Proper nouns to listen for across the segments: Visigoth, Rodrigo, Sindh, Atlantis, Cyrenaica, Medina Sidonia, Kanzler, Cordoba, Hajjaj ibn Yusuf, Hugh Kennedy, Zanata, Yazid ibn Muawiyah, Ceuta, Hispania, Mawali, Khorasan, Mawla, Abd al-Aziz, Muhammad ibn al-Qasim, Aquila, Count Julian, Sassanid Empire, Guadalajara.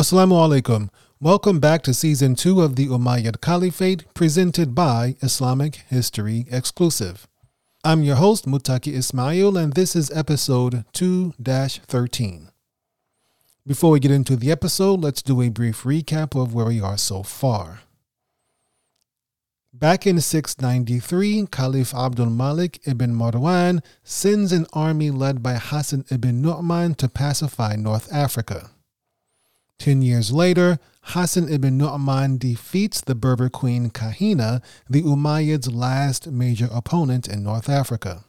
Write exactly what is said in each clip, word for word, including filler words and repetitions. Assalamu alaikum. Welcome back to Season two of the Umayyad Caliphate, presented by Islamic History Exclusive. I'm your host, Mutaki Ismail, and this is Episode two thirteen. Before we get into the episode, let's do a brief recap of where we are so far. Back in six ninety-three, Caliph Abd al-Malik ibn Marwan sends an army led by Hassan ibn Nu'man to pacify North Africa. Ten years later, Hassan ibn Nu'man defeats the Berber queen Kahina, the Umayyad's last major opponent in North Africa.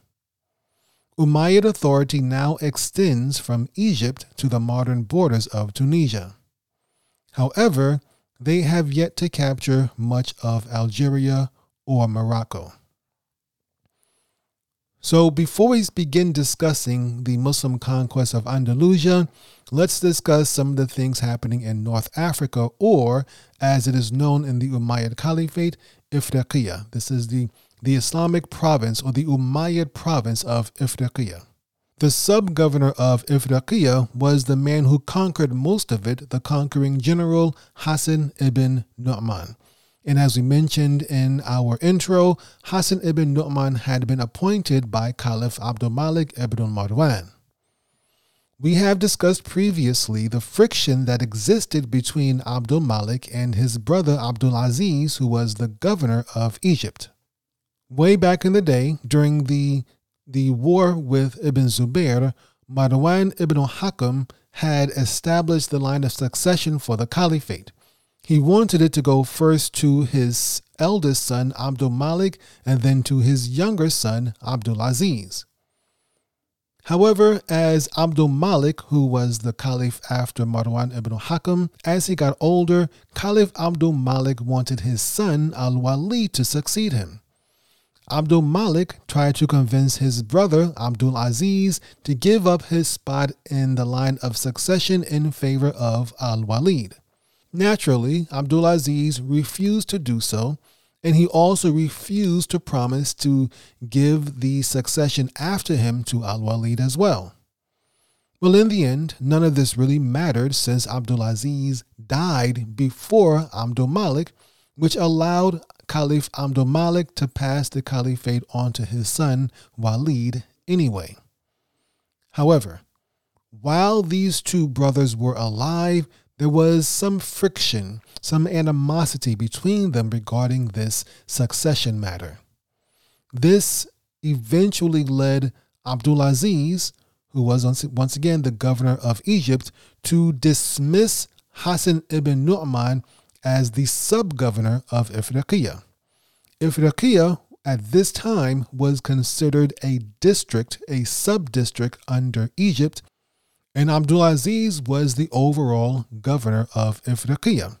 Umayyad authority now extends from Egypt to the modern borders of Tunisia. However, they have yet to capture much of Algeria or Morocco. So before we begin discussing the Muslim conquest of Andalusia, let's discuss some of the things happening in North Africa, or as it is known in the Umayyad Caliphate, Ifriqiyah. This is the, the Islamic province, or the Umayyad province of Ifriqiyah. The sub-governor of Ifriqiyah was the man who conquered most of it, the conquering general Hassan ibn Nu'man. And as we mentioned in our intro, Hassan ibn Nu'man had been appointed by Caliph Abd al-Malik ibn Marwan. We have discussed previously the friction that existed between Abd al-Malik and his brother Abd al-Aziz, who was the governor of Egypt. Way back in the day, during the, the war with Ibn Zubair, Marwan ibn al-Hakam had established the line of succession for the caliphate. He wanted it to go first to his eldest son, Abd al-Malik, and then to his younger son, Abd al-Aziz. However, as Abd al-Malik, who was the caliph after Marwan ibn al-Hakam, as he got older, Caliph Abd al-Malik wanted his son, al-Walid, to succeed him. Abd al-Malik tried to convince his brother, Abd al-Aziz, to give up his spot in the line of succession in favor of al-Walid. Naturally, Abd al-Aziz refused to do so, and he also refused to promise to give the succession after him to al-Walid as well. Well, in the end, none of this really mattered, since Abd al-Aziz died before Abd al-Malik, which allowed Caliph Abd al-Malik to pass the caliphate on to his son, Walid, anyway. However, while these two brothers were alive, there was some friction, some animosity between them regarding this succession matter. This eventually led Abd al-Aziz, who was once again the governor of Egypt, to dismiss Hassan ibn Nu'man as the sub-governor of Ifriqiyah. Ifriqiyah, at this time, was considered a district, a sub-district under Egypt, and Abd al-Aziz was the overall governor of Ifriqiyah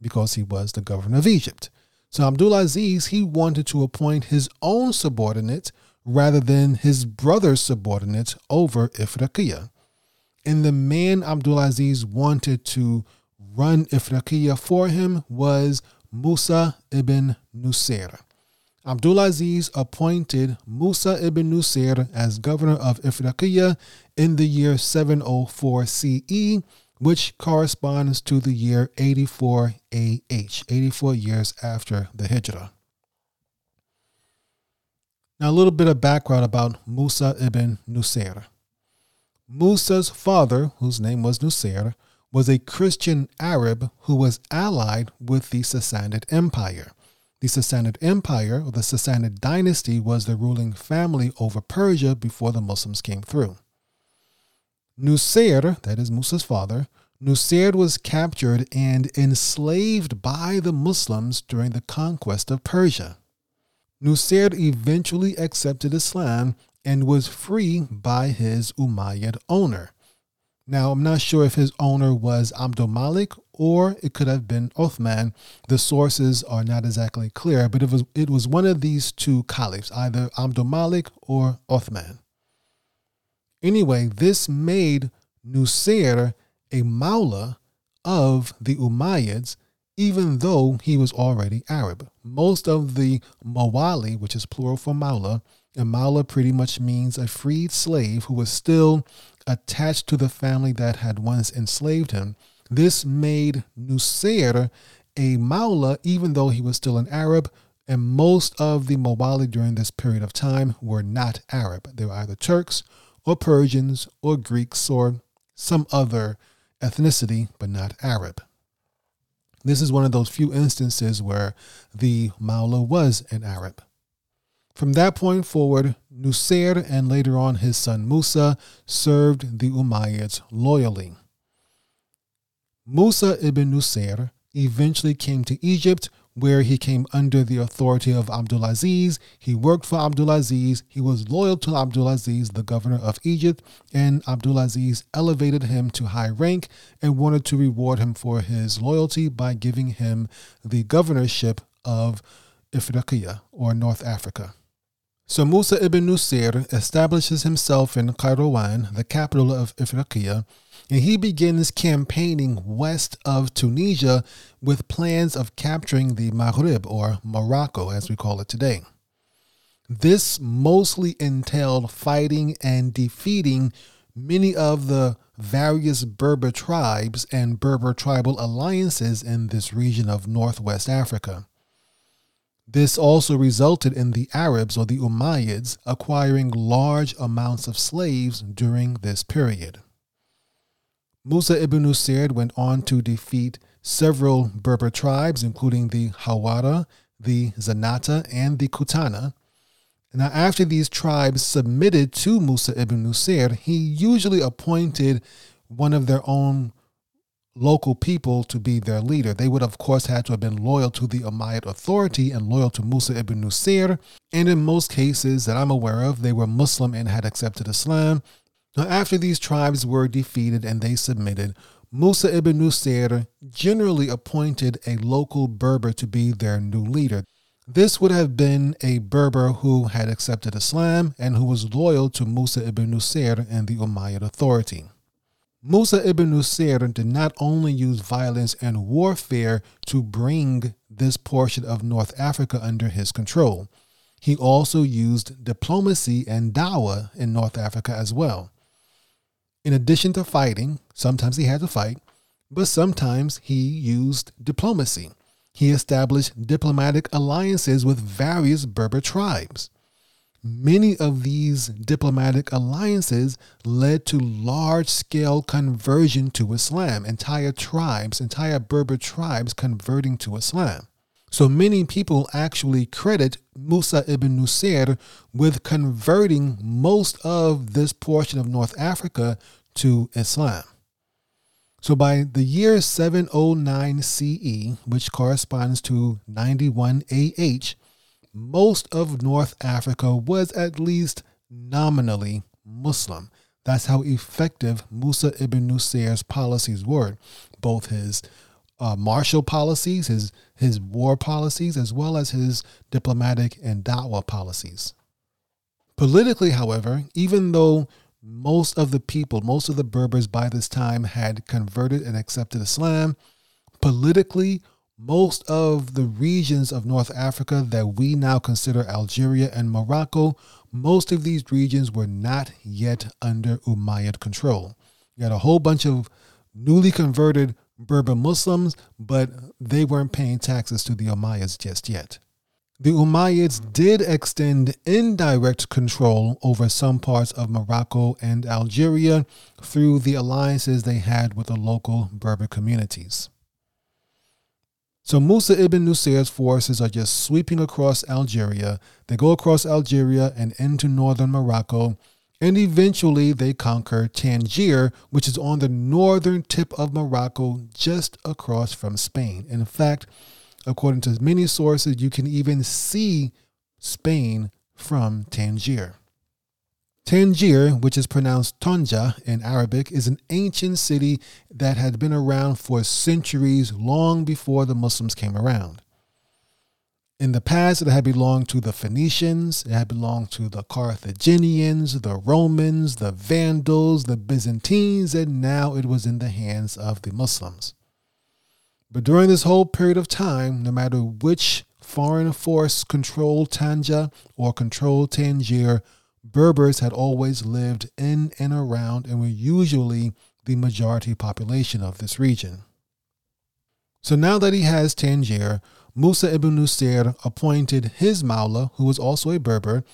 because he was the governor of Egypt. So Abd al-Aziz, he wanted to appoint his own subordinate rather than his brother's subordinate over Ifriqiyah. And the man Abd al-Aziz wanted to run Ifriqiyah for him was Musa ibn Nusayr. Abd al-Aziz appointed Musa ibn Nusayr as governor of Ifriqiyah in the year seven oh four C E, which corresponds to the year eighty-four A H, eighty-four years after the Hijrah. Now, a little bit of background about Musa ibn Nusayr. Musa's father, whose name was Nusayr, was a Christian Arab who was allied with the Sassanid Empire. The Sassanid Empire, or the Sassanid dynasty, was the ruling family over Persia before the Muslims came through. Nusayr, that is Musa's father, Nusayr was captured and enslaved by the Muslims during the conquest of Persia. Nusayr eventually accepted Islam and was free by his Umayyad owner. Now, I'm not sure if his owner was Abd al-Malik or it could have been Uthman. The sources are not exactly clear, but it was, it was one of these two caliphs, either Abd al-Malik or Uthman. Anyway, this made Nusayr a Mawla of the Umayyads, even though he was already Arab. Most of the Mawali, which is plural for Mawla, and Mawla pretty much means a freed slave who was still attached to the family that had once enslaved him. This made Nusayr a Mawla, even though he was still an Arab, and most of the Mawali during this period of time were not Arab. They were either Turks or Persians or Greeks or some other ethnicity, but not Arab. This is one of those few instances where the Mawla was an Arab. From that point forward, Nusayr and later on his son Musa served the Umayyads loyally. Musa ibn Nusayr eventually came to Egypt, where he came under the authority of Abd al-Aziz. He worked for Abd al-Aziz. He was loyal to Abd al-Aziz, the governor of Egypt, and Abd al-Aziz elevated him to high rank and wanted to reward him for his loyalty by giving him the governorship of Ifriqiyah, or North Africa. So Musa ibn Nusayr establishes himself in Kairouan, the capital of Ifriqiyah, and he begins campaigning west of Tunisia with plans of capturing the Maghrib, or Morocco as we call it today. This mostly entailed fighting and defeating many of the various Berber tribes and Berber tribal alliances in this region of northwest Africa. This also resulted in the Arabs, or the Umayyads, acquiring large amounts of slaves during this period. Musa ibn Nusayr went on to defeat several Berber tribes, including the Hawara, the Zanata, and the Kutana. Now, after these tribes submitted to Musa ibn Nusayr, he usually appointed one of their own local people to be their leader. They would, of course, have to have been loyal to the Umayyad authority and loyal to Musa ibn Nusayr. And in most cases that I'm aware of, they were Muslim and had accepted Islam. Now, after these tribes were defeated and they submitted, Musa ibn Nusayr generally appointed a local Berber to be their new leader. This would have been a Berber who had accepted Islam and who was loyal to Musa ibn Nusayr and the Umayyad authority. Musa ibn Nusayr did not only use violence and warfare to bring this portion of North Africa under his control. He also used diplomacy and dawah in North Africa as well. In addition to fighting, sometimes he had to fight, but sometimes he used diplomacy. He established diplomatic alliances with various Berber tribes. Many of these diplomatic alliances led to large-scale conversion to Islam, entire tribes, entire Berber tribes converting to Islam. So many people actually credit Musa ibn Nusayr with converting most of this portion of North Africa to Islam. So by the year seven oh nine C E, which corresponds to ninety-one A H, most of North Africa was at least nominally Muslim. That's how effective Musa ibn Nusayr's policies were, both his Uh, martial policies, his his war policies, as well as his diplomatic and da'wah policies. Politically, however, even though most of the people, most of the Berbers by this time had converted and accepted Islam, politically, most of the regions of North Africa that we now consider Algeria and Morocco, most of these regions were not yet under Umayyad control. You had a whole bunch of newly converted Berber Muslims, but they weren't paying taxes to the Umayyads just yet. The Umayyads did extend indirect control over some parts of Morocco and Algeria through the alliances they had with the local Berber communities. So Musa ibn Nusayr's forces are just sweeping across Algeria. They go across Algeria and into northern Morocco, and eventually they conquer Tangier, which is on the northern tip of Morocco, just across from Spain. In fact, according to many sources, you can even see Spain from Tangier. Tangier, which is pronounced Tanja in Arabic, is an ancient city that had been around for centuries, long before the Muslims came around. In the past, it had belonged to the Phoenicians, it had belonged to the Carthaginians, the Romans, the Vandals, the Byzantines, and now it was in the hands of the Muslims. But during this whole period of time, no matter which foreign force controlled Tanja or controlled Tangier, Berbers had always lived in and around and were usually the majority population of this region. So now that he has Tangier, Musa ibn Nusayr appointed his Mawla, who was also a Berber.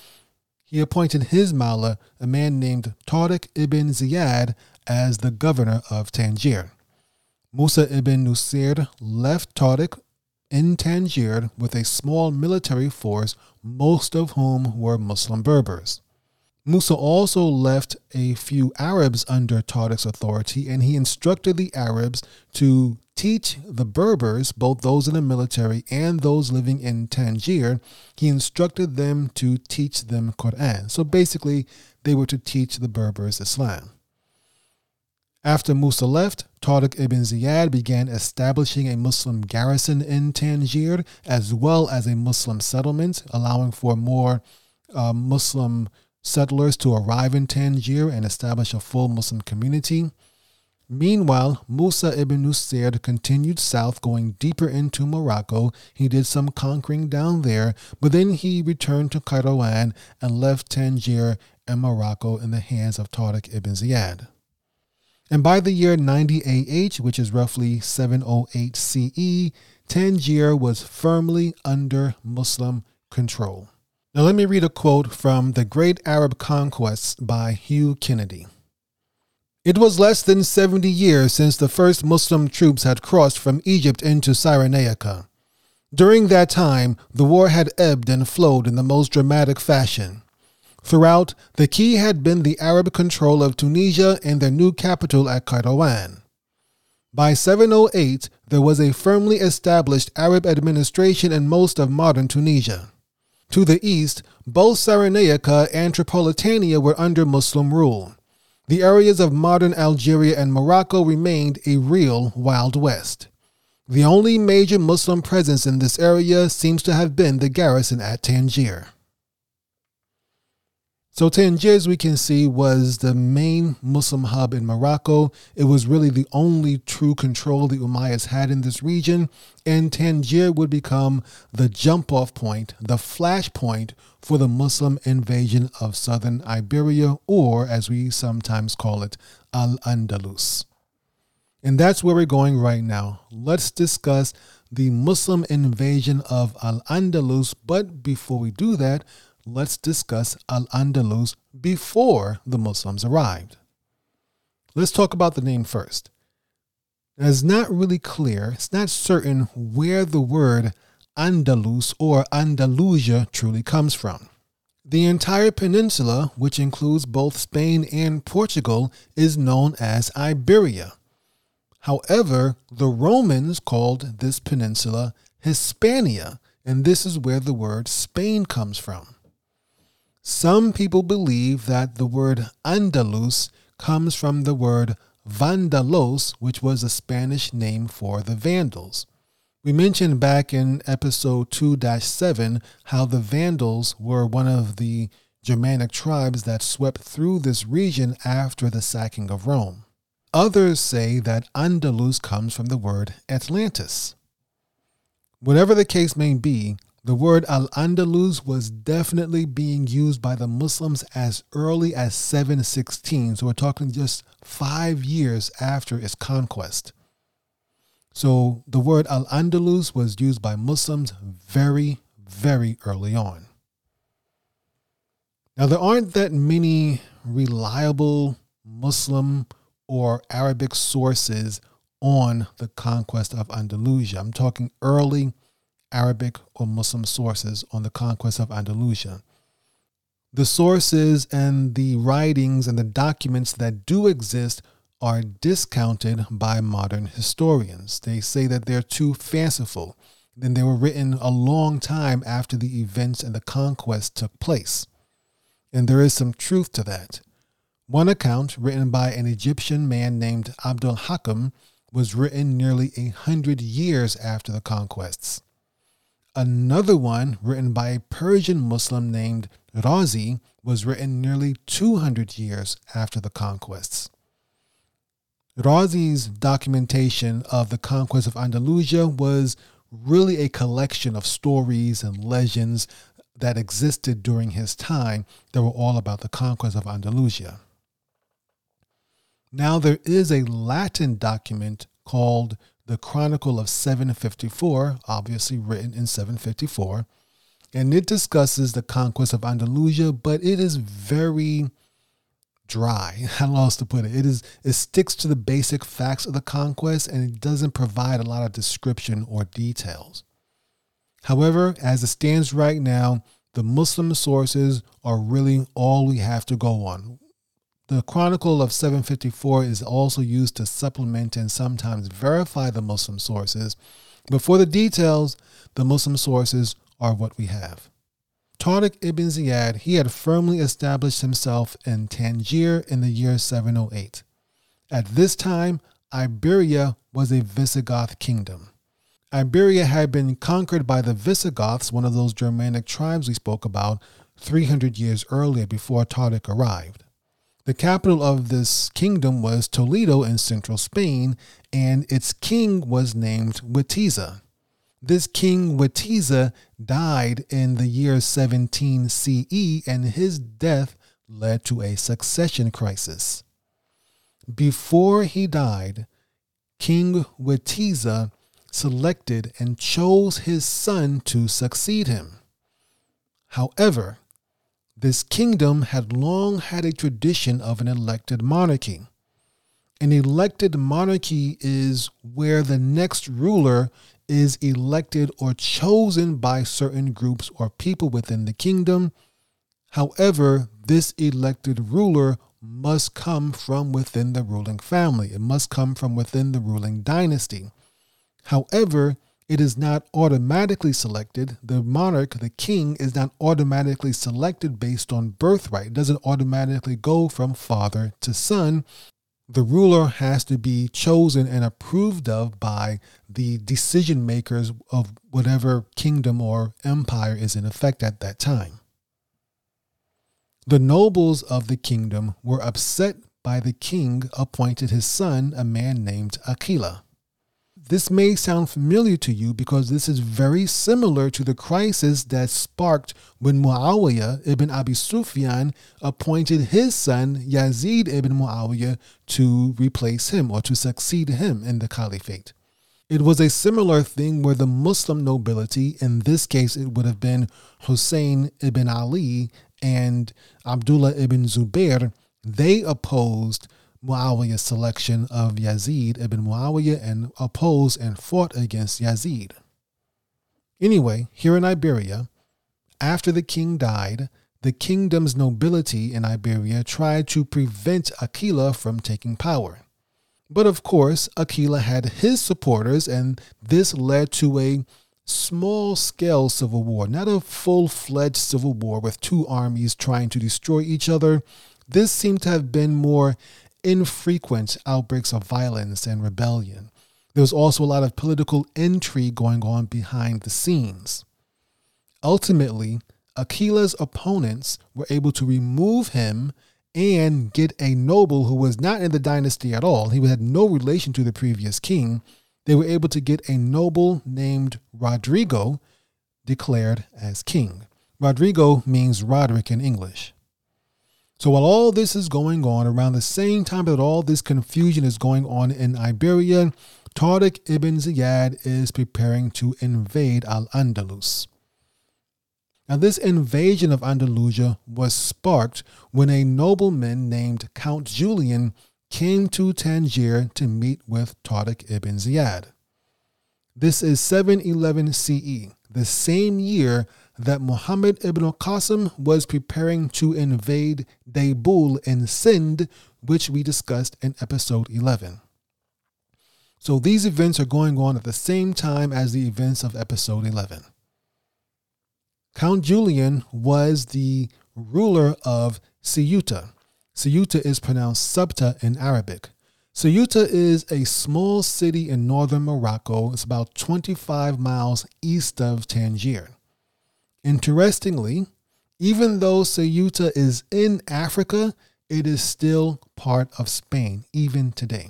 He appointed his Mawla, a man named Tariq ibn Ziyad, as the governor of Tangier. Musa ibn Nusayr left Tariq in Tangier with a small military force, most of whom were Muslim Berbers. Musa also left a few Arabs under Tariq's authority, and he instructed the Arabs to teach the Berbers, both those in the military and those living in Tangier, he instructed them to teach them Quran. So basically, they were to teach the Berbers Islam. After Musa left, Tariq ibn Ziyad began establishing a Muslim garrison in Tangier, as well as a Muslim settlement, allowing for more uh, Muslim settlers to arrive in Tangier and establish a full Muslim community. Meanwhile, Musa ibn Nusayr continued south, going deeper into Morocco. He did some conquering down there, but then he returned to Kairouan and left Tangier and Morocco in the hands of Tariq ibn Ziyad. And by the year ninety A H, which is roughly seven oh eight C E, Tangier was firmly under Muslim control. Now let me read a quote from The Great Arab Conquests by Hugh Kennedy. It was less than seventy years since the first Muslim troops had crossed from Egypt into Cyrenaica. During that time, the war had ebbed and flowed in the most dramatic fashion. Throughout, the key had been the Arab control of Tunisia and their new capital at Kairouan. By seven oh eight, there was a firmly established Arab administration in most of modern Tunisia. To the east, both Cyrenaica and Tripolitania were under Muslim rule. The areas of modern Algeria and Morocco remained a real Wild West. The only major Muslim presence in this area seems to have been the garrison at Tangier. So Tangier, as we can see, was the main Muslim hub in Morocco. It was really the only true control the Umayyads had in this region, and Tangier would become the jump-off point, the flashpoint for the Muslim invasion of southern Iberia, or as we sometimes call it, Al-Andalus. And that's where we're going right now. Let's discuss the Muslim invasion of Al-Andalus, but before we do that, let's discuss Al-Andalus before the Muslims arrived. Let's talk about the name first. It's not really clear, it's not certain where the word Andalus or Andalusia truly comes from. The entire peninsula, which includes both Spain and Portugal, is known as Iberia. However, the Romans called this peninsula Hispania, and this is where the word Spain comes from. Some people believe that the word Andalus comes from the word Vandalos, which was a Spanish name for the Vandals. We mentioned back in episode two dash seven how the Vandals were one of the Germanic tribes that swept through this region after the sacking of Rome. Others say that Andalus comes from the word Atlantis. Whatever the case may be, the word Al-Andalus was definitely being used by the Muslims as early as seven sixteen. So we're talking just five years after its conquest. So the word Al-Andalus was used by Muslims very, very early on. Now, there aren't that many reliable Muslim or Arabic sources on the conquest of Andalusia. I'm talking early Arabic or Muslim sources on the conquest of Andalusia. The sources and the writings and the documents that do exist are discounted by modern historians. They say that they're too fanciful, and they were written a long time after the events and the conquest took place. And there is some truth to that. One account, written by an Egyptian man named Abd al-Malik, was written nearly a hundred years after the conquests. Another one, written by a Persian Muslim named Razi, was written nearly two hundred years after the conquests. Razi's documentation of the conquest of Andalusia was really a collection of stories and legends that existed during his time that were all about the conquest of Andalusia. Now there is a Latin document called the Chronicle of seven fifty-four, obviously written in seven fifty-four, and it discusses the conquest of Andalusia, but it is very dry. I don't know how else to put it. It is it sticks to the basic facts of the conquest, and it doesn't provide a lot of description or details. However, as it stands right now, the Muslim sources are really all we have to go on. The Chronicle of seven fifty-four is also used to supplement and sometimes verify the Muslim sources, but for the details, the Muslim sources are what we have. Tariq ibn Ziyad, he had firmly established himself in Tangier in the year seven oh eight. At this time, Iberia was a Visigoth kingdom. Iberia had been conquered by the Visigoths, one of those Germanic tribes we spoke about, three hundred years earlier before Tariq arrived. The capital of this kingdom was Toledo in central Spain, and its king was named Witiza. This king Witiza died in the year seventeen C E, and his death led to a succession crisis. Before he died, King Witiza selected and chose his son to succeed him. However, this kingdom had long had a tradition of an elected monarchy. An elected monarchy is where the next ruler is elected or chosen by certain groups or people within the kingdom. However, this elected ruler must come from within the ruling family. It must come from within the ruling dynasty. However, it is not automatically selected. The monarch, the king, is not automatically selected based on birthright. It doesn't automatically go from father to son. The ruler has to be chosen and approved of by the decision makers of whatever kingdom or empire is in effect at that time. The nobles of the kingdom were upset by the king appointed his son, a man named Aquila. This may sound familiar to you because this is very similar to the crisis that sparked when Muawiyah ibn Abi Sufyan appointed his son Yazid ibn Muawiyah to replace him or to succeed him in the caliphate. It was a similar thing where the Muslim nobility, in this case it would have been Hussein ibn Ali and Abdullah ibn Zubair, they opposed Muawiyah's selection of Yazid ibn Muawiyah and opposed and fought against Yazid. Anyway, here in Iberia, after the king died, the kingdom's nobility in Iberia tried to prevent Aquila from taking power. But of course, Aquila had his supporters, and this led to a small-scale civil war, not a full-fledged civil war with two armies trying to destroy each other. This seemed to have been more infrequent outbreaks of violence and rebellion. There was also a lot of political intrigue going on behind the scenes. Ultimately, Aquila's opponents were able to remove him and get a noble who was not in the dynasty at all. He had no relation to the previous king. They were able to get a noble named Rodrigo declared as king. Rodrigo means Roderick in English. So while all this is going on, around the same time that all this confusion is going on in Iberia, Tariq ibn Ziyad is preparing to invade Al-Andalus. Now this invasion of Andalusia was sparked when a nobleman named Count Julian came to Tangier to meet with Tariq ibn Ziyad. This is seven eleven C E, the same year that Muhammad ibn al-Qasim was preparing to invade Dabul in Sindh, which we discussed in episode eleven. So these events are going on at the same time as the events of episode eleven. Count Julian was the ruler of Ceuta. Ceuta is pronounced Sabta in Arabic. Ceuta is a small city in northern Morocco. It's about twenty-five miles east of Tangier. Interestingly, even though Ceuta is in Africa, it is still part of Spain, even today.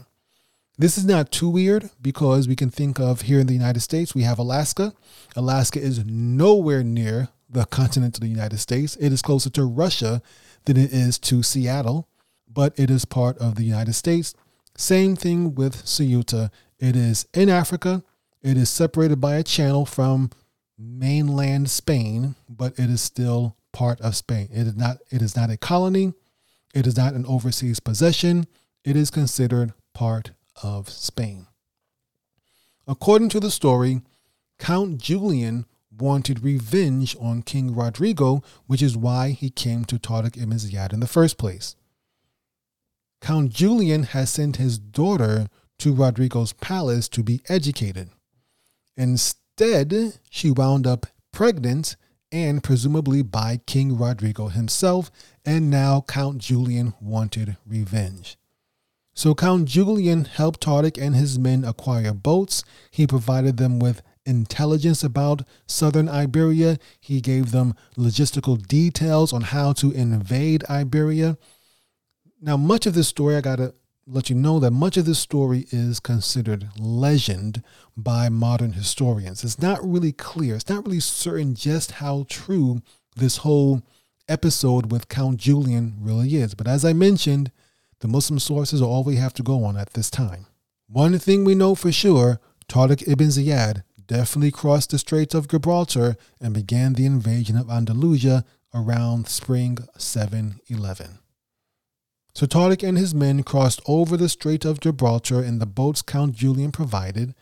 This is not too weird because we can think of here in the United States, we have Alaska. Alaska is nowhere near the continent of the United States. It is closer to Russia than it is to Seattle. but it is part of the United States. Same thing with Ceuta. It is in Africa. It is separated by a channel from mainland Spain, but it is still part of Spain. It is not, it is not a colony. It is not an overseas possession. It is considered part of Spain. According to the story, Count Julian wanted revenge on King Rodrigo, which is why he came to Tariq ibn Ziyad in the first place. Count Julian has sent his daughter to Rodrigo's palace to be educated. Instead, she wound up pregnant and presumably by King Rodrigo himself, and now Count Julian wanted revenge. So Count Julian helped Tariq and his men acquire boats. He provided them with intelligence about southern Iberia. He gave them logistical details on how to invade Iberia. Now, much of this story, I got to let you know that much of this story is considered legend by modern historians. It's not really clear. It's not really certain just how true this whole episode with Count Julian really is. But as I mentioned, the Muslim sources are all we have to go on at this time. One thing we know for sure, Tariq ibn Ziyad definitely crossed the Straits of Gibraltar and began the invasion of Andalusia around spring seven eleven. So Tariq and his men crossed over the Strait of Gibraltar in the boats Count Julian provided.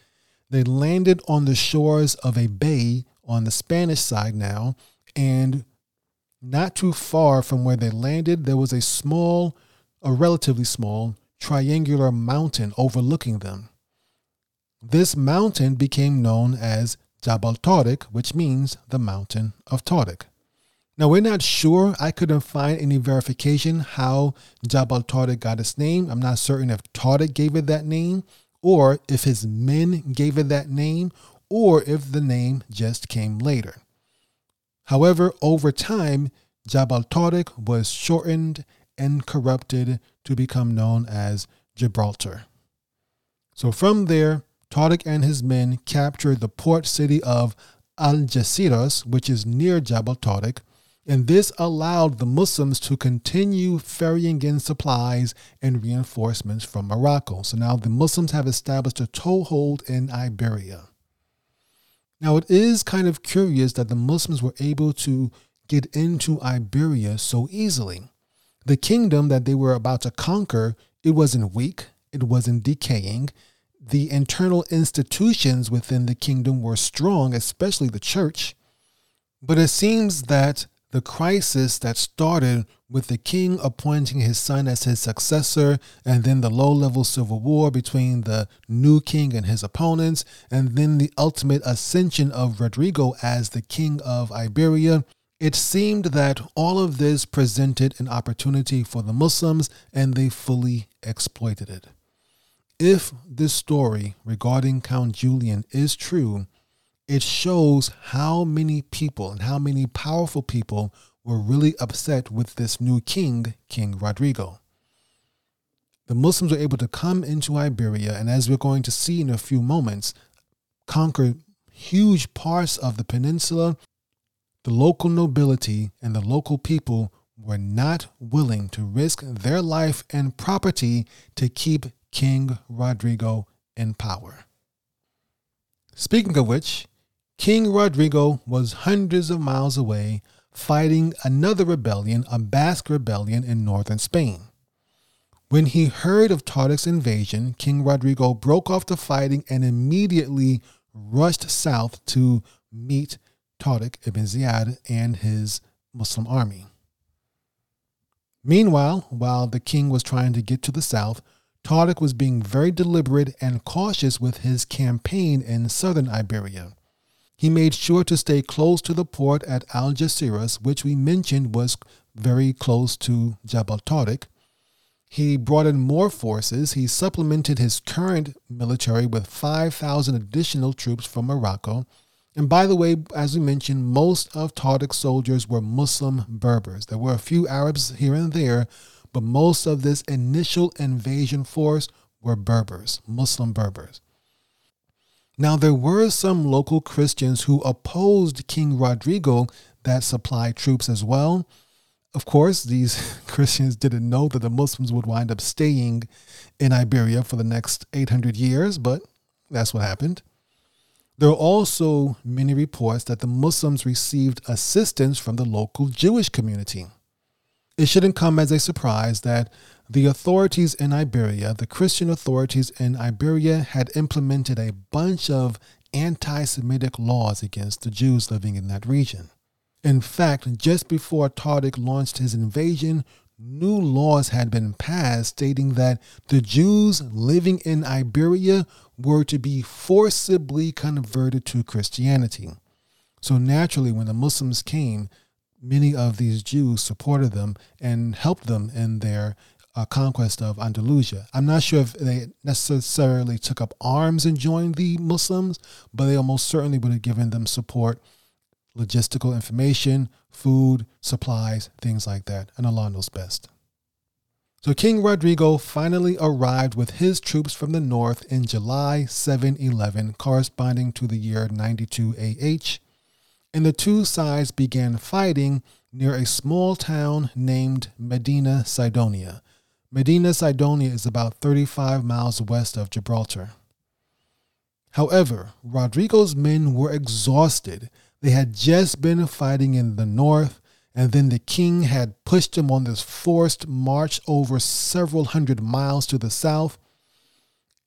They landed on the shores of a bay on the Spanish side now, and not too far from where they landed, there was a small, a relatively small, triangular mountain overlooking them. This mountain became known as Jabal Tariq, which means the Mountain of Tariq. Now, we're not sure. I couldn't find any verification how Jabal Tariq got its name. I'm not certain if Tariq gave it that name, or if his men gave it that name, or if the name just came later. However, over time, Jabal Tariq was shortened and corrupted to become known as Gibraltar. So from there, Tariq and his men captured the port city of Algeciras, which is near Jabal Tariq, and this allowed the Muslims to continue ferrying in supplies and reinforcements from Morocco. So now the Muslims have established a toehold in Iberia. Now it is kind of curious that the Muslims were able to get into Iberia so easily. The kingdom that they were about to conquer, it wasn't weak, it wasn't decaying. The internal institutions within the kingdom were strong, especially the church. But it seems that the crisis that started with the king appointing his son as his successor, and then the low-level civil war between the new king and his opponents, and then the ultimate ascension of Rodrigo as the king of Iberia, it seemed that all of this presented an opportunity for the Muslims, and they fully exploited it. If this story regarding Count Julian is true, it shows how many people and how many powerful people were really upset with this new king, King Rodrigo. The Muslims were able to come into Iberia, and as we're going to see in a few moments, conquer huge parts of the peninsula. The local nobility and the local people were not willing to risk their life and property to keep King Rodrigo in power. Speaking of which, King Rodrigo was hundreds of miles away fighting another rebellion, a Basque rebellion in northern Spain. When he heard of Tariq's invasion, King Rodrigo broke off the fighting and immediately rushed south to meet Tariq ibn Ziyad and his Muslim army. Meanwhile, while the king was trying to get to the south, Tariq was being very deliberate and cautious with his campaign in southern Iberia. He made sure to stay close to the port at Algeciras, which we mentioned was very close to Jabal Tariq. He brought in more forces. He supplemented his current military with five thousand additional troops from Morocco. And by the way, as we mentioned, most of Tariq's soldiers were Muslim Berbers. There were a few Arabs here and there, but most of this initial invasion force were Berbers, Muslim Berbers. Now, there were some local Christians who opposed King Rodrigo that supplied troops as well. Of course, these Christians didn't know that the Muslims would wind up staying in Iberia for the next eight hundred years, but that's what happened. There are also many reports that the Muslims received assistance from the local Jewish community. It shouldn't come as a surprise that the authorities in Iberia, the Christian authorities in Iberia, had implemented a bunch of anti-Semitic laws against the Jews living in that region. In fact, just before Tariq launched his invasion, new laws had been passed stating that the Jews living in Iberia were to be forcibly converted to Christianity. So naturally, when the Muslims came, many of these Jews supported them and helped them in their uh, conquest of Andalusia. I'm not sure if they necessarily took up arms and joined the Muslims, but they almost certainly would have given them support, logistical information, food, supplies, things like that, and Allah knows best. So King Rodrigo finally arrived with his troops from the north in July seven eleven, corresponding to the year ninety-two A H, and the two sides began fighting near a small town named Medina Sidonia. Medina Sidonia is about thirty-five miles west of Gibraltar. However, Rodrigo's men were exhausted. They had just been fighting in the north, and then the king had pushed them on this forced march over several hundred miles to the south.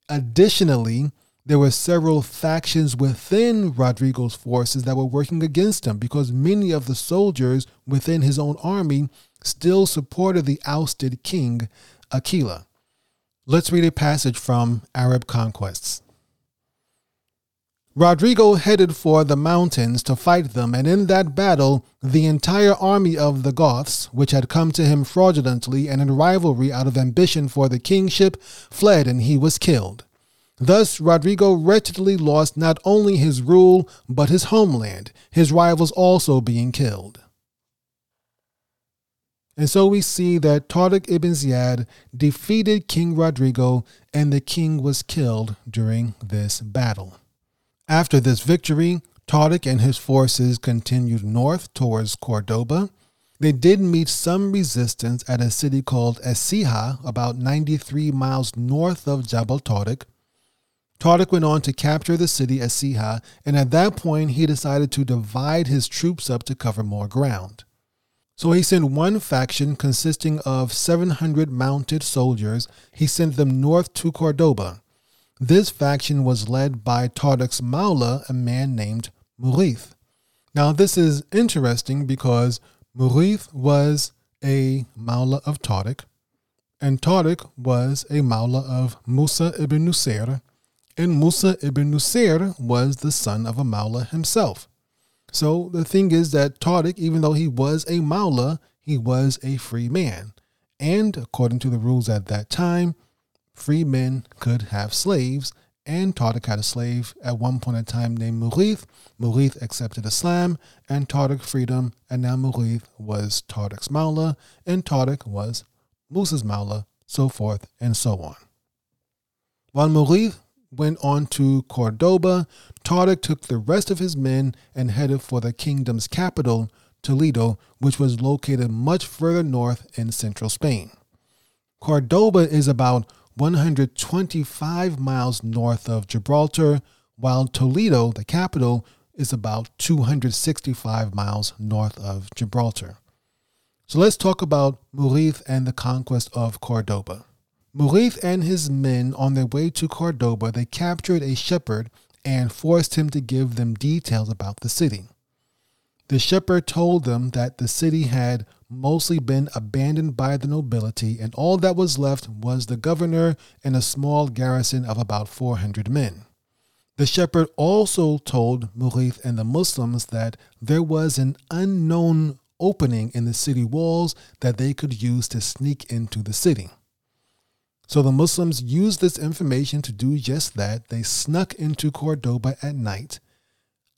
Additionally, there were several factions within Rodrigo's forces that were working against him because many of the soldiers within his own army still supported the ousted king, Aquila. Let's read a passage from Arab Conquests. Rodrigo headed for the mountains to fight them, and in that battle, the entire army of the Goths, which had come to him fraudulently and in rivalry out of ambition for the kingship, fled and he was killed. Thus, Rodrigo wretchedly lost not only his rule, but his homeland, his rivals also being killed. And so we see that Tariq ibn Ziyad defeated King Rodrigo, and the king was killed during this battle. After this victory, Tariq and his forces continued north towards Cordoba. They did meet some resistance at a city called Écija, about ninety-three miles north of Jabal Tariq. Tariq went on to capture the city Écija, and at that point he decided to divide his troops up to cover more ground. So he sent one faction consisting of seven hundred mounted soldiers. He sent them north to Cordoba. This faction was led by Tariq's Mawla, a man named Mughith. Now, this is interesting because Mughith was a Mawla of Tariq, and Tariq was a Mawla of Musa ibn Nusayr, and Musa ibn Nusayr was the son of a Mawla himself. So the thing is that Tariq, even though he was a Mawla, he was a free man. And according to the rules at that time, free men could have slaves, and Tariq had a slave at one point in time named Mughith. Mughith accepted Islam and Tariq freedom, and now Mughith was Tariq's Mawla, and Tariq was Musa's Mawla, so forth and so on. While Mughith went on to Cordoba, Tariq took the rest of his men and headed for the kingdom's capital, Toledo, which was located much further north in central Spain. Cordoba is about one hundred twenty-five miles north of Gibraltar, while Toledo, the capital, is about two hundred sixty-five miles north of Gibraltar. So let's talk about Mughith and the conquest of Cordoba. Mughith and his men, on their way to Cordoba, they captured a shepherd and forced him to give them details about the city. The shepherd told them that the city had mostly been abandoned by the nobility, and all that was left was the governor and a small garrison of about four hundred men. The shepherd also told Mughith and the Muslims that there was an unknown opening in the city walls that they could use to sneak into the city. So the Muslims used this information to do just that. They snuck into Cordoba at night.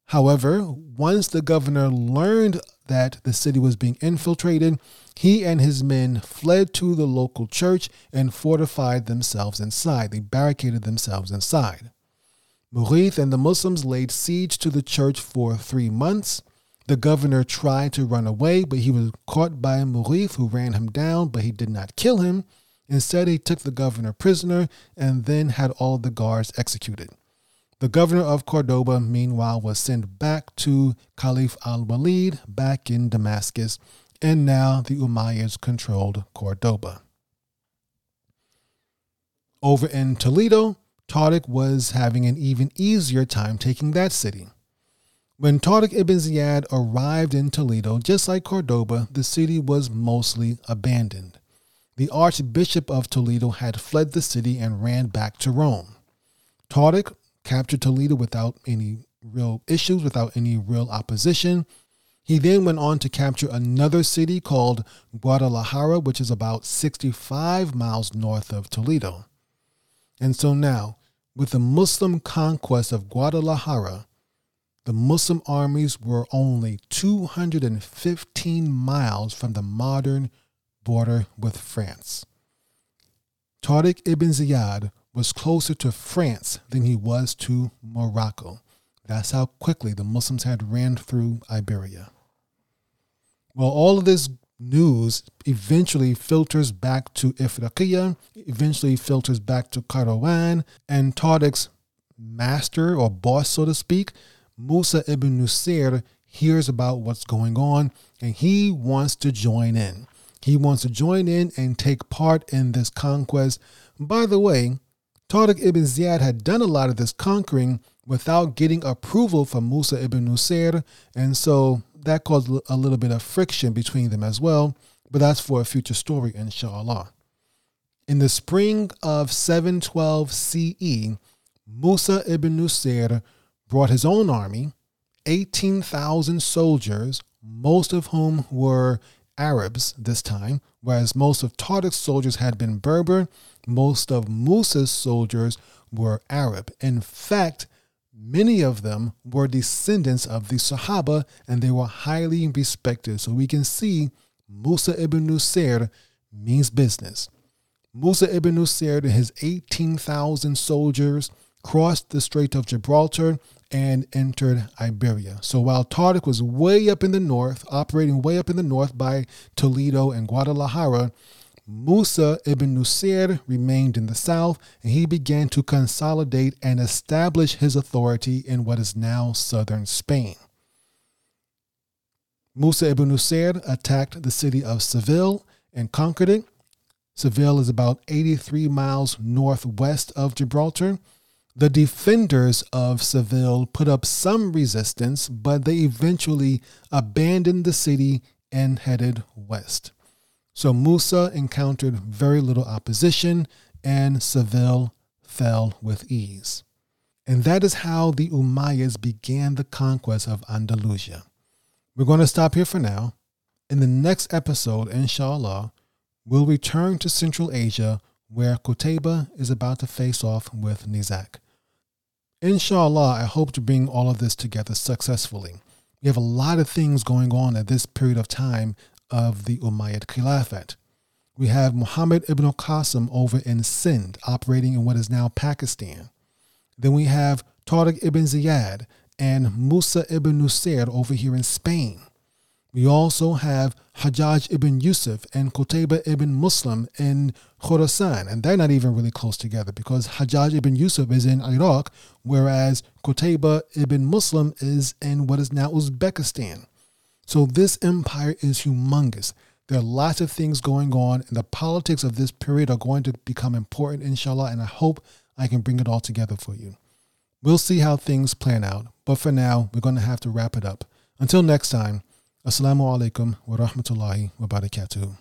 However, once the governor learned that the city was being infiltrated, he and his men fled to the local church and fortified themselves inside. They barricaded themselves inside. Mughith and the Muslims laid siege to the church for three months. The governor tried to run away, but he was caught by Mughith, who ran him down, but he did not kill him. Instead, he took the governor prisoner and then had all the guards executed. The governor of Cordoba, meanwhile, was sent back to Caliph al-Walid back in Damascus, and now the Umayyads controlled Cordoba. Over in Toledo, Tariq was having an even easier time taking that city. When Tariq ibn Ziyad arrived in Toledo, just like Cordoba, the city was mostly abandoned. The Archbishop of Toledo had fled the city and ran back to Rome. Tariq captured Toledo without any real issues, without any real opposition. He then went on to capture another city called Guadalajara, which is about sixty-five miles north of Toledo. And so now, with the Muslim conquest of Guadalajara, the Muslim armies were only two hundred fifteen miles from the modern border with France. Tariq ibn Ziyad was closer to France than he was to Morocco. That's how quickly the Muslims had ran through Iberia. Well, all of this news eventually filters back to Ifriqiyah, eventually filters back to Kairouan, and Tariq's master or boss, so to speak, Musa ibn Nusayr, hears about what's going on, and he wants to join in. He wants to join in and take part in this conquest. By the way, Tariq ibn Ziyad had done a lot of this conquering without getting approval from Musa ibn Nusayr, and so that caused a little bit of friction between them as well, but that's for a future story, inshallah. In the spring of seven twelve C E, Musa ibn Nusayr brought his own army, eighteen thousand soldiers, most of whom were Arabs this time, whereas most of Tariq's soldiers had been Berber. Most of Musa's soldiers were Arab. In fact, many of them were descendants of the Sahaba, and they were highly respected. So we can see Musa ibn Nusayr means business. Musa ibn Nusayr and his eighteen thousand soldiers crossed the Strait of Gibraltar and entered Iberia. So while Tariq was way up in the north, operating way up in the north by Toledo and Guadalajara, Musa ibn Nusayr remained in the south, and he began to consolidate and establish his authority in what is now southern Spain. Musa ibn Nusayr attacked the city of Seville and conquered it. Seville is about eighty-three miles northwest of Gibraltar. The defenders of Seville put up some resistance, but they eventually abandoned the city and headed west. So Musa encountered very little opposition, and Seville fell with ease. And that is how the Umayyads began the conquest of Andalusia. We're going to stop here for now. In the next episode, inshallah, we'll return to Central Asia, where Qutayba is about to face off with Nizak. Inshallah, I hope to bring all of this together successfully. We have a lot of things going on at this period of time of the Umayyad Caliphate. We have Muhammad ibn al-Qasim over in Sindh, operating in what is now Pakistan. Then we have Tariq ibn Ziyad and Musa ibn Nusayr over here in Spain. We also have Hajjaj ibn Yusuf and Qutayba ibn Muslim in Khorasan, and they're not even really close together because Hajjaj ibn Yusuf is in Iraq, whereas Qutayba ibn Muslim is in what is now Uzbekistan. So this empire is humongous. There are lots of things going on, and the politics of this period are going to become important, inshallah, and I hope I can bring it all together for you. We'll see how things plan out, but for now, we're going to have to wrap it up. Until next time, Assalamu alaikum wa rahmatullahi wa barakatuh.